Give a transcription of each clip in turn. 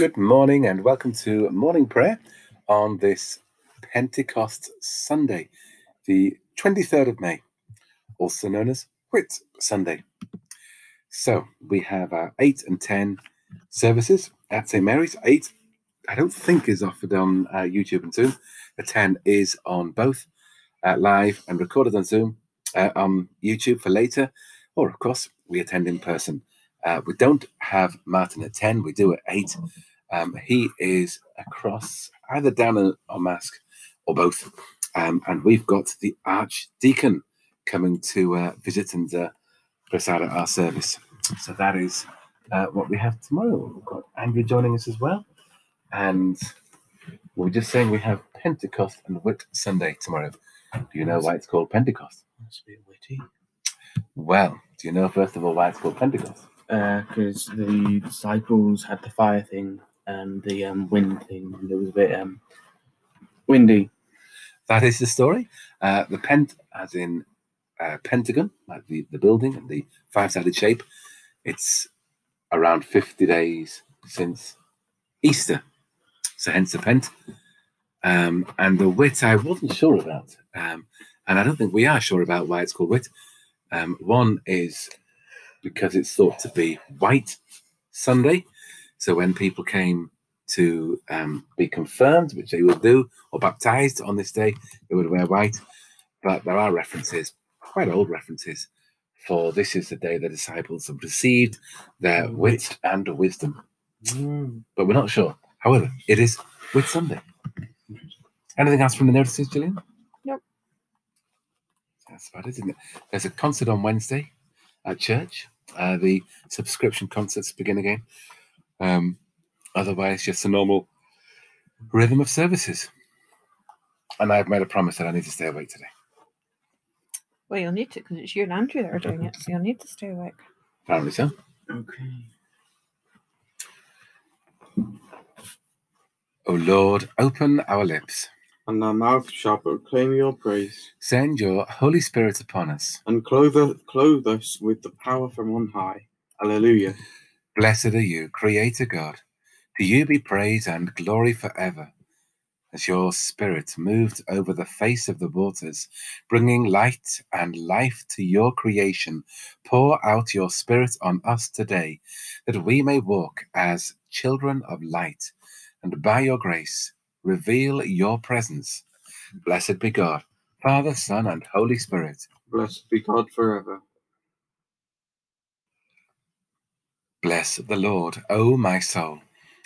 Good morning and welcome to morning prayer on this Pentecost Sunday, the 23rd of May, also known as Whit Sunday. So we have our 8 and 10 services at St. Mary's. 8, I don't think, is offered on YouTube and Zoom. The 10 is on both, live and recorded on Zoom, on YouTube for later, or of course we attend in person. We don't have Martin at 10, we do at 8. He is across either Downham or Mask or both. And we've got the Archdeacon coming to visit and preside at our service. So that is what we have tomorrow. We've got Andrew joining us as well. And we're just saying we have Pentecost and Whit Sunday tomorrow. Do you know why it's called Pentecost? Must be witty. Well, do you know first of all why it's called Pentecost? Because the disciples had the fire thing and the wind thing, and it was a bit windy. That is the story. The pent, as in Pentagon, like the building and the five-sided shape. It's around 50 days since Easter, so hence the Pent. And the Whit, I wasn't sure about, and I don't think we are sure about why it's called Whit. One is because it's thought to be White Sunday. So when people came to be confirmed, which they would do, or baptized on this day, they would wear white. But there are references, quite old references, for this is the day the disciples have received their wit and wisdom. But we're not sure. However, it is Whit Sunday. Anything else from the notices, Gillian? Nope. That's about it, isn't it? There's a concert on Wednesday at church. The subscription concerts begin again. Otherwise, just a normal rhythm of services. And I've made a promise that I need to stay awake today. Well, you'll need to, because it's you and Andrew that are doing it, so you'll need to stay awake. Apparently so. Okay. O Lord, open our lips, and our mouth shall proclaim your praise. Send your Holy Spirit upon us, and clothe us with the power from on high. Alleluia. Blessed are you, Creator God. To you be praise and glory forever. As your Spirit moved over the face of the waters, bringing light and life to your creation, pour out your Spirit on us today, that we may walk as children of light, and by your grace reveal your presence. Blessed be God, Father, Son, and Holy Spirit. Blessed be God forever. Bless the Lord, O my soul,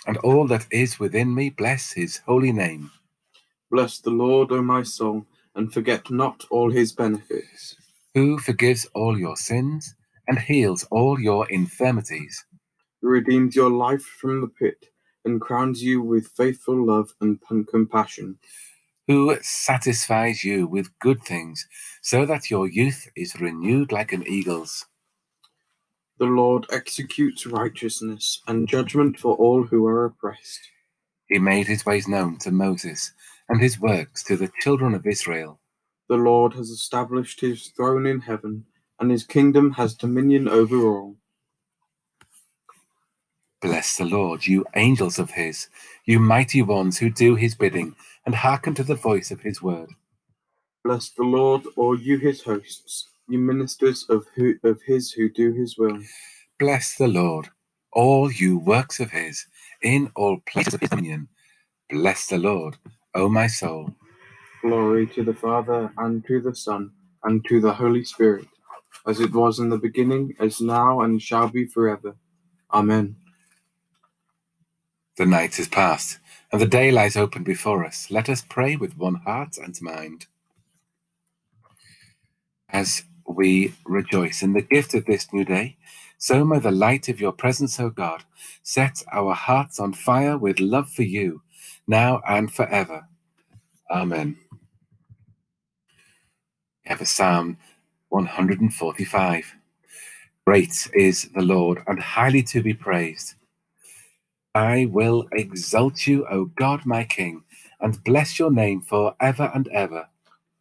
and all that is within me, bless his holy name. Bless the Lord, O my soul, and forget not all his benefits. Who forgives all your sins and heals all your infirmities. Who redeemed your life from the pit, and crowns you with faithful love and compassion. Who satisfies you with good things, so that your youth is renewed like an eagle's. The Lord executes righteousness and judgment for all who are oppressed. He made his ways known to Moses, and his works to the children of Israel. The Lord has established his throne in heaven, and his kingdom has dominion over all. Bless the Lord, you angels of his, you mighty ones who do his bidding and hearken to the voice of his word. Bless the Lord, all you his hosts, you ministers of his who do his will. Bless the Lord, all you works of his, in all places of his dominion. Bless the Lord, O my soul. Glory to the Father, and to the Son, and to the Holy Spirit, as it was in the beginning, as now, and shall be forever. Amen. The night is past, and the day lies open before us. Let us pray with one heart and mind. As we rejoice in the gift of this new day, so may the light of your presence, O God, set our hearts on fire with love for you, now and forever. Amen. We have a Psalm 145. Great is the Lord, and highly to be praised. I will exalt you, O God, my King, and bless your name for ever and ever.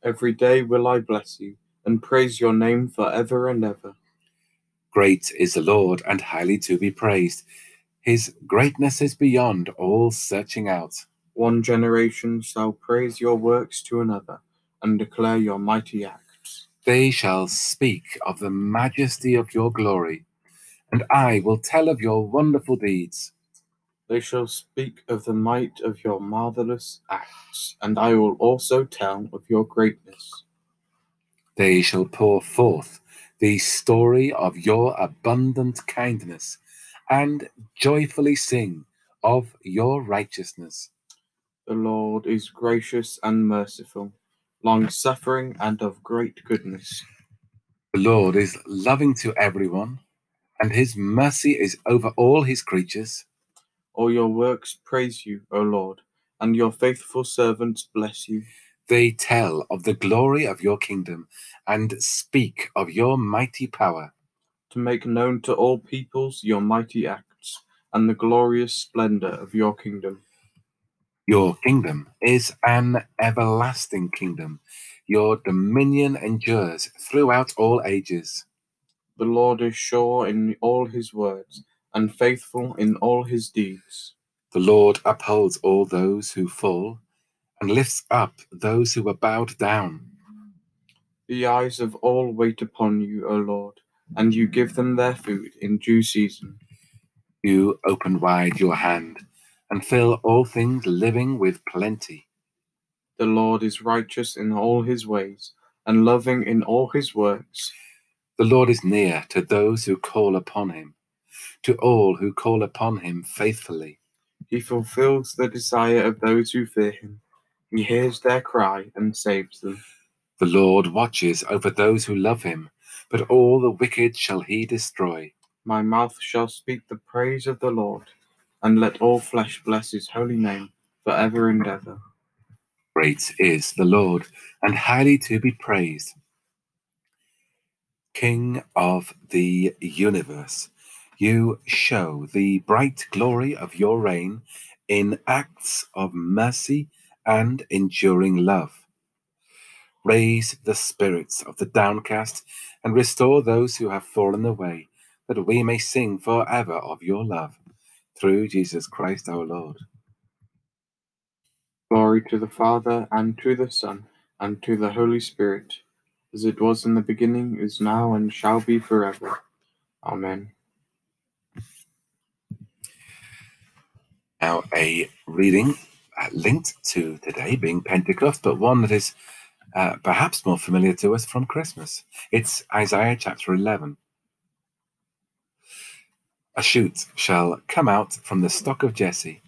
Every day will I bless you, and praise your name for ever and ever. Great is the Lord, and highly to be praised. His greatness is beyond all searching out. One generation shall praise your works to another and declare your mighty acts. They shall speak of the majesty of your glory, and I will tell of your wonderful deeds. They shall speak of the might of your marvelous acts, and I will also tell of your greatness. They shall pour forth the story of your abundant kindness, and joyfully sing of your righteousness. The Lord is gracious and merciful, long-suffering and of great goodness. The Lord is loving to everyone, and his mercy is over all his creatures. All your works praise you, O Lord, and your faithful servants bless you. They tell of the glory of your kingdom, and speak of your mighty power. To make known to all peoples your mighty acts, and the glorious splendor of your kingdom. Your kingdom is an everlasting kingdom. Your dominion endures throughout all ages. The Lord is sure in all his words, and faithful in all his deeds. The Lord upholds all those who fall, and lifts up those who are bowed down. The eyes of all wait upon you, O Lord, and you give them their food in due season. You open wide your hand, and fill all things living with plenty. The Lord is righteous in all his ways, and loving in all his works. The Lord is near to those who call upon him, to all who call upon him faithfully. He fulfills the desire of those who fear him. He hears their cry and saves them. The Lord watches over those who love him, but all the wicked shall he destroy. My mouth shall speak the praise of the Lord, and let all flesh bless his holy name forever and ever. Great is the Lord, and highly to be praised, King of the universe. You show the bright glory of your reign in acts of mercy and enduring love. Raise the spirits of the downcast and restore those who have fallen away, that we may sing forever of your love. Through Jesus Christ our Lord. Glory to the Father, and to the Son, and to the Holy Spirit, as it was in the beginning, is now, and shall be forever. Amen. Now a reading linked to today being Pentecost, but one that is perhaps more familiar to us from Christmas. It's Isaiah chapter 11. A shoot shall come out from the stock of Jesse,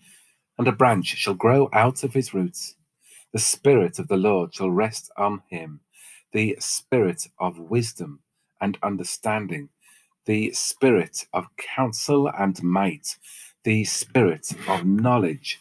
and a branch shall grow out of his roots. The Spirit of the Lord shall rest on him, the Spirit of wisdom and understanding, the Spirit of counsel and might, the Spirit of knowledge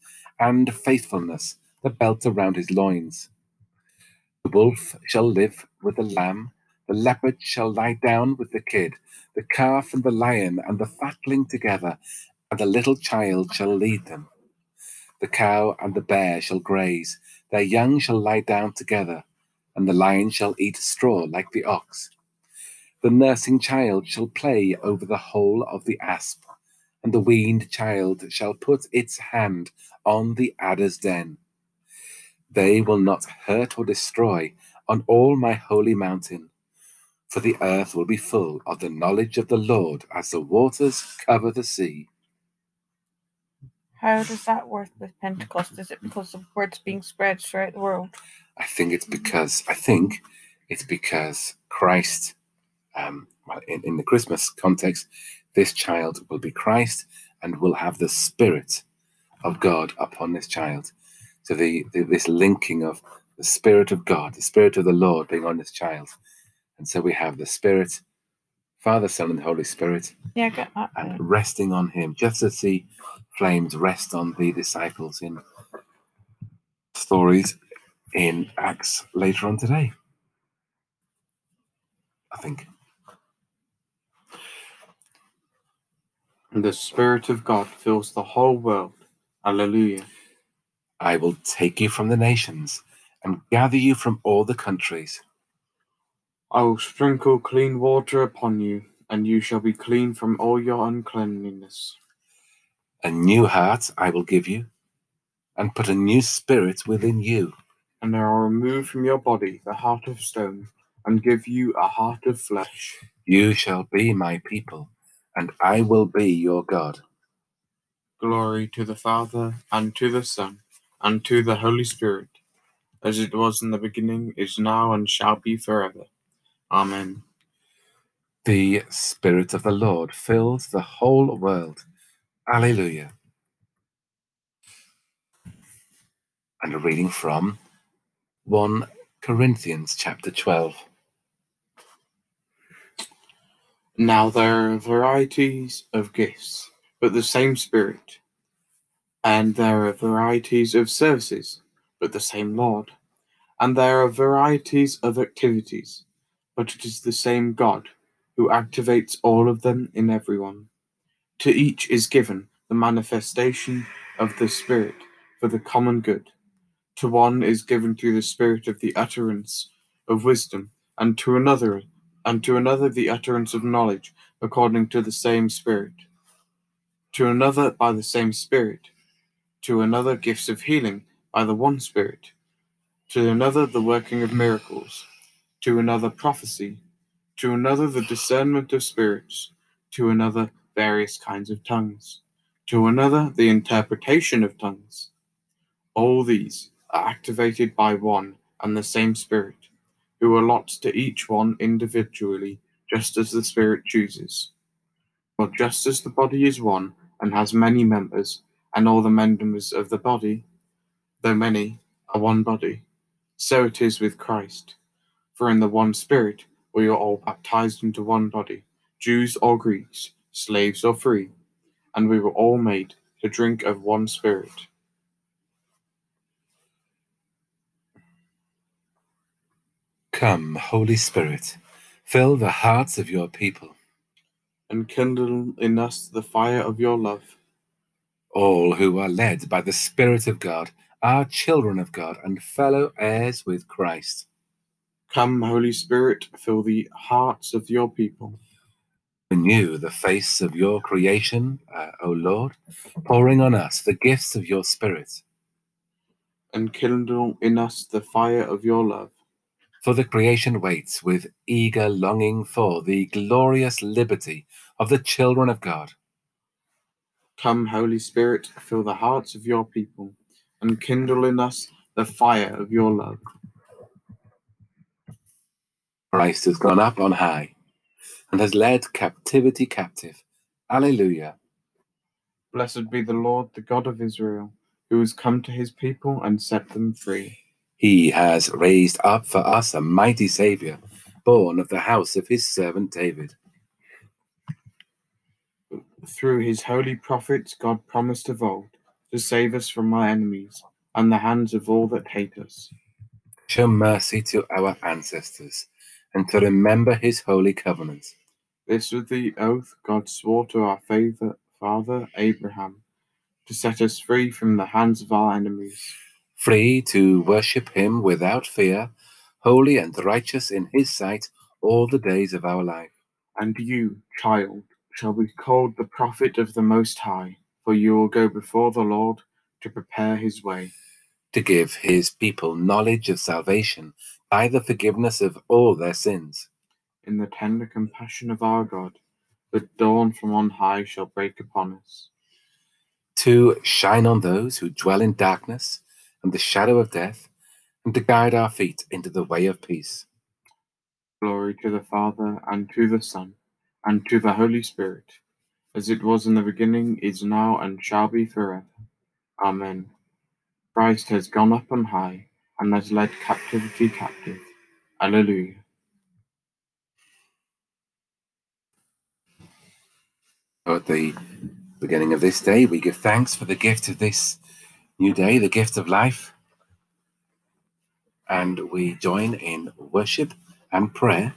and faithfulness the belt around his loins. The wolf shall live with the lamb, the leopard shall lie down with the kid, the calf and the lion and the fatling together, and the little child shall lead them. The cow and the bear shall graze, their young shall lie down together, and the lion shall eat straw like the ox. The nursing child shall play over the hole of the asp, and the weaned child shall put its hand on the adder's den. They will not hurt or destroy on all my holy mountain. For the earth will be full of the knowledge of the Lord as the waters cover the sea. How does that work with Pentecost? Is it because of words being spread throughout the world? I think it's because Christ, in the Christmas context, this child will be Christ and will have the Spirit of God upon this child. So this linking of the Spirit of God, the Spirit of the Lord being on this child. And so we have the Spirit, Father, Son, and Holy Spirit, resting on him, just as the flames rest on the disciples in stories in Acts later on today, I think. And the Spirit of God fills the whole world. Alleluia. I will take you from the nations and gather you from all the countries. I will sprinkle clean water upon you, and you shall be clean from all your uncleanness. A new heart I will give you, and put a new spirit within you. And I will remove from your body the heart of stone, and give you a heart of flesh. You shall be my people, and I will be your God. Glory to the Father, and to the Son, and to the Holy Spirit, as it was in the beginning, is now, and shall be forever. Amen. The Spirit of the Lord fills the whole world. Alleluia. And a reading from 1 Corinthians chapter 12. Now there are varieties of gifts, but the same Spirit. And there are varieties of services, but the same Lord. And there are varieties of activities, but it is the same God who activates all of them in everyone. To each is given the manifestation of the Spirit for the common good. To one is given through the Spirit of the utterance of wisdom, and to another the utterance of knowledge according to the same Spirit. To another by the same Spirit. To another gifts of healing by the one Spirit. To another the working of miracles. To another prophecy. To another the discernment of spirits. To another various kinds of tongues. To another the interpretation of tongues. All these are activated by one and the same Spirit, who allots to each one individually, just as the Spirit chooses. For just as the body is one and has many members, and all the members of the body, though many, are one body, so it is with Christ. For in the one Spirit we are all baptized into one body, Jews or Greeks, slaves or free, and we were all made to drink of one Spirit. Come, Holy Spirit, fill the hearts of your people, and kindle in us the fire of your love. All who are led by the Spirit of God are children of God and fellow heirs with Christ. Come, Holy Spirit, fill the hearts of your people. Renew the face of your creation, O Lord, pouring on us the gifts of your Spirit. And kindle in us the fire of your love. For the creation waits with eager longing for the glorious liberty of the children of God. Come, Holy Spirit, fill the hearts of your people, and kindle in us the fire of your love. Christ has gone up on high, and has led captivity captive. Alleluia. Blessed be the Lord, the God of Israel, who has come to his people and set them free. He has raised up for us a mighty Saviour, born of the house of his servant David. Through his holy prophets, God promised of old to save us from our enemies and the hands of all that hate us. Show mercy to our ancestors and to remember his holy covenant. This was the oath God swore to our father Abraham, to set us free from the hands of our enemies. Free to worship him without fear, holy and righteous in his sight all the days of our life. And you, child, shall be called the prophet of the Most High, for you will go before the Lord to prepare his way, to give his people knowledge of salvation by the forgiveness of all their sins. In the tender compassion of our God, the dawn from on high shall break upon us, to shine on those who dwell in darkness and the shadow of death, and to guide our feet into the way of peace. Glory to the Father, and to the Son, and to the Holy Spirit, as it was in the beginning, is now, and shall be forever. Amen. Christ has gone up on high, and has led captivity captive. Alleluia. At the Beginning of this day, we give thanks for the gift of this new day, the gift of life. And we join in worship and prayer,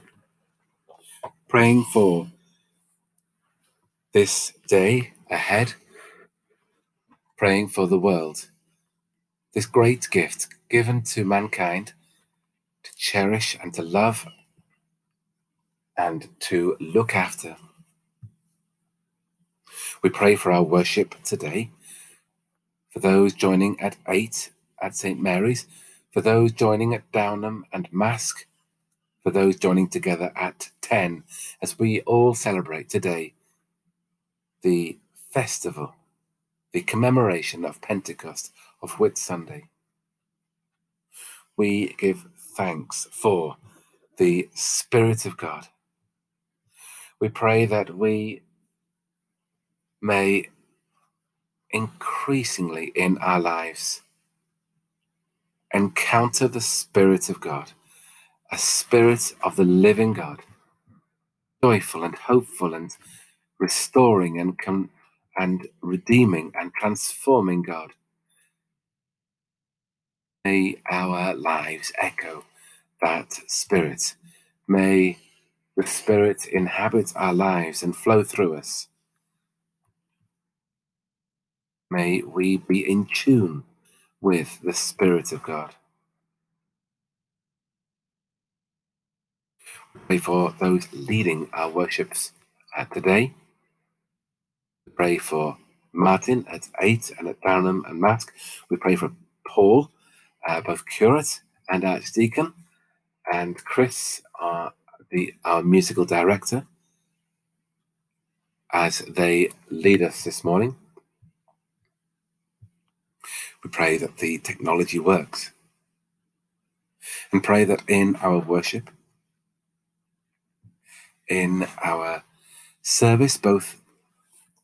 praying for this day ahead, praying for the world, this great gift given to mankind to cherish and to love and to look after. We pray for our worship today, for those joining at 8 at St. Mary's, for those joining at Downham and Mask, for those joining together at 10, as we all celebrate today the festival, the commemoration of Pentecost, of Whit Sunday. We give thanks for the Spirit of God. We pray that we may increasingly in our lives encounter the Spirit of God, a Spirit of the living God, joyful and hopeful and restoring and redeeming and transforming God. May our lives echo that Spirit. May the Spirit inhabit our lives and flow through us. May we be in tune with the Spirit of God. Pray for those leading our worships today. We pray for Martin at 8 and at Burnham and Mask. We pray for Paul, both curate and Archdeacon, and Chris, our musical director, as they lead us this morning. We pray that the technology works, and pray that in our worship, in our service, both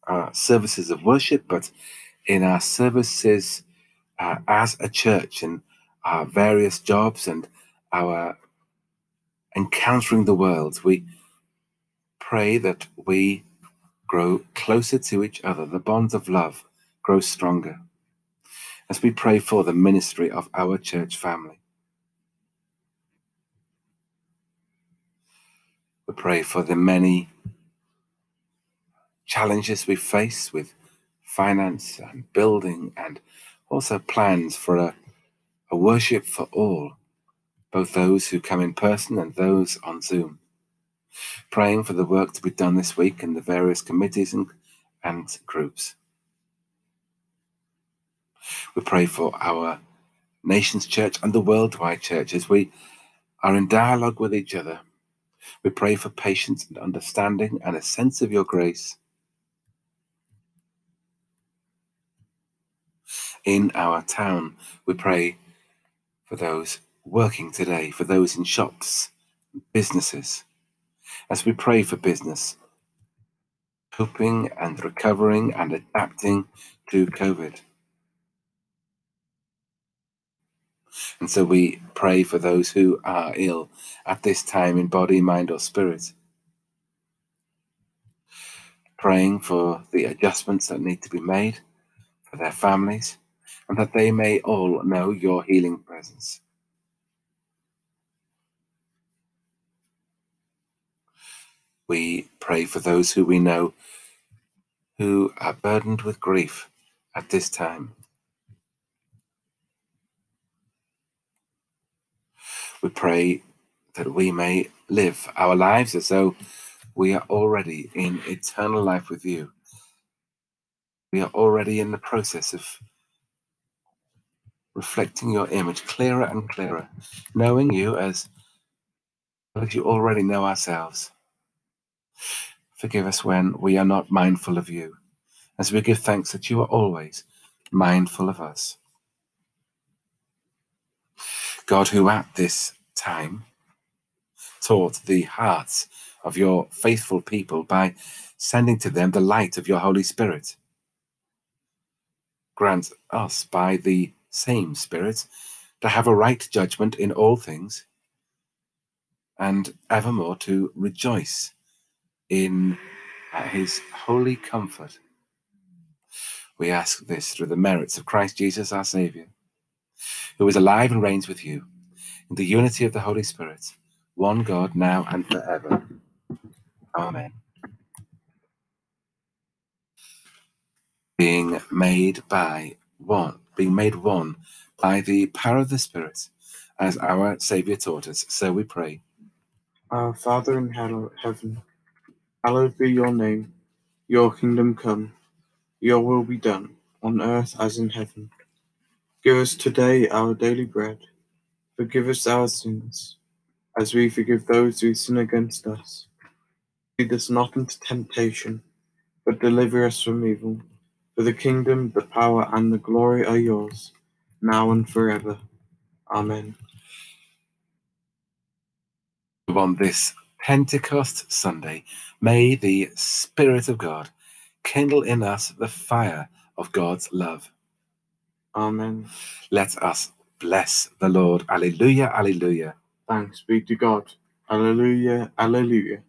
our services of worship, but in our services as a church, in our various jobs and our encountering the world, we pray that we grow closer to each other, the bonds of love grow stronger, as we pray for the ministry of our church family. We pray for the many challenges we face with finance and building, and also plans for a worship for all, both those who come in person and those on Zoom. Praying for the work to be done this week in the various committees and groups. We pray for our nation's church and the worldwide church as we are in dialogue with each other. We pray for patience and understanding and a sense of your grace. In our town, we pray for those working today, for those in shops, businesses, as we pray for business, coping and recovering and adapting to COVID. And so we pray for those who are ill at this time in body, mind, or spirit. Praying for the adjustments that need to be made for their families, and that they may all know your healing presence. We pray for those who we know who are burdened with grief at this time. We pray that we may live our lives as though we are already in eternal life with you. We are already in the process of reflecting your image clearer and clearer, knowing you as well as you already know ourselves. Forgive us when we are not mindful of you, as we give thanks that you are always mindful of us. God, who at this time taught the hearts of your faithful people by sending to them the light of your Holy Spirit, grant us by the same Spirit to have a right judgment in all things, and evermore to rejoice in his holy comfort We ask this through the merits of Christ Jesus, our Saviour, who is alive and reigns with you in the unity of the Holy Spirit, one God, now and forever. Amen. Being made one by the power of the Spirit, as our Saviour taught us, so we pray. Our Father in heaven, hallowed be your name. Your kingdom come, your will be done, on earth as in heaven. Give us today our daily bread. Forgive us our sins, as we forgive those who sin against us. Lead us not into temptation, but deliver us from evil. For the kingdom, the power, and the glory are yours, now and forever. Amen. On this Pentecost Sunday, may the Spirit of God kindle in us the fire of God's love. Amen. Let us bless the Lord. Alleluia, alleluia. Thanks be to God. Alleluia, alleluia.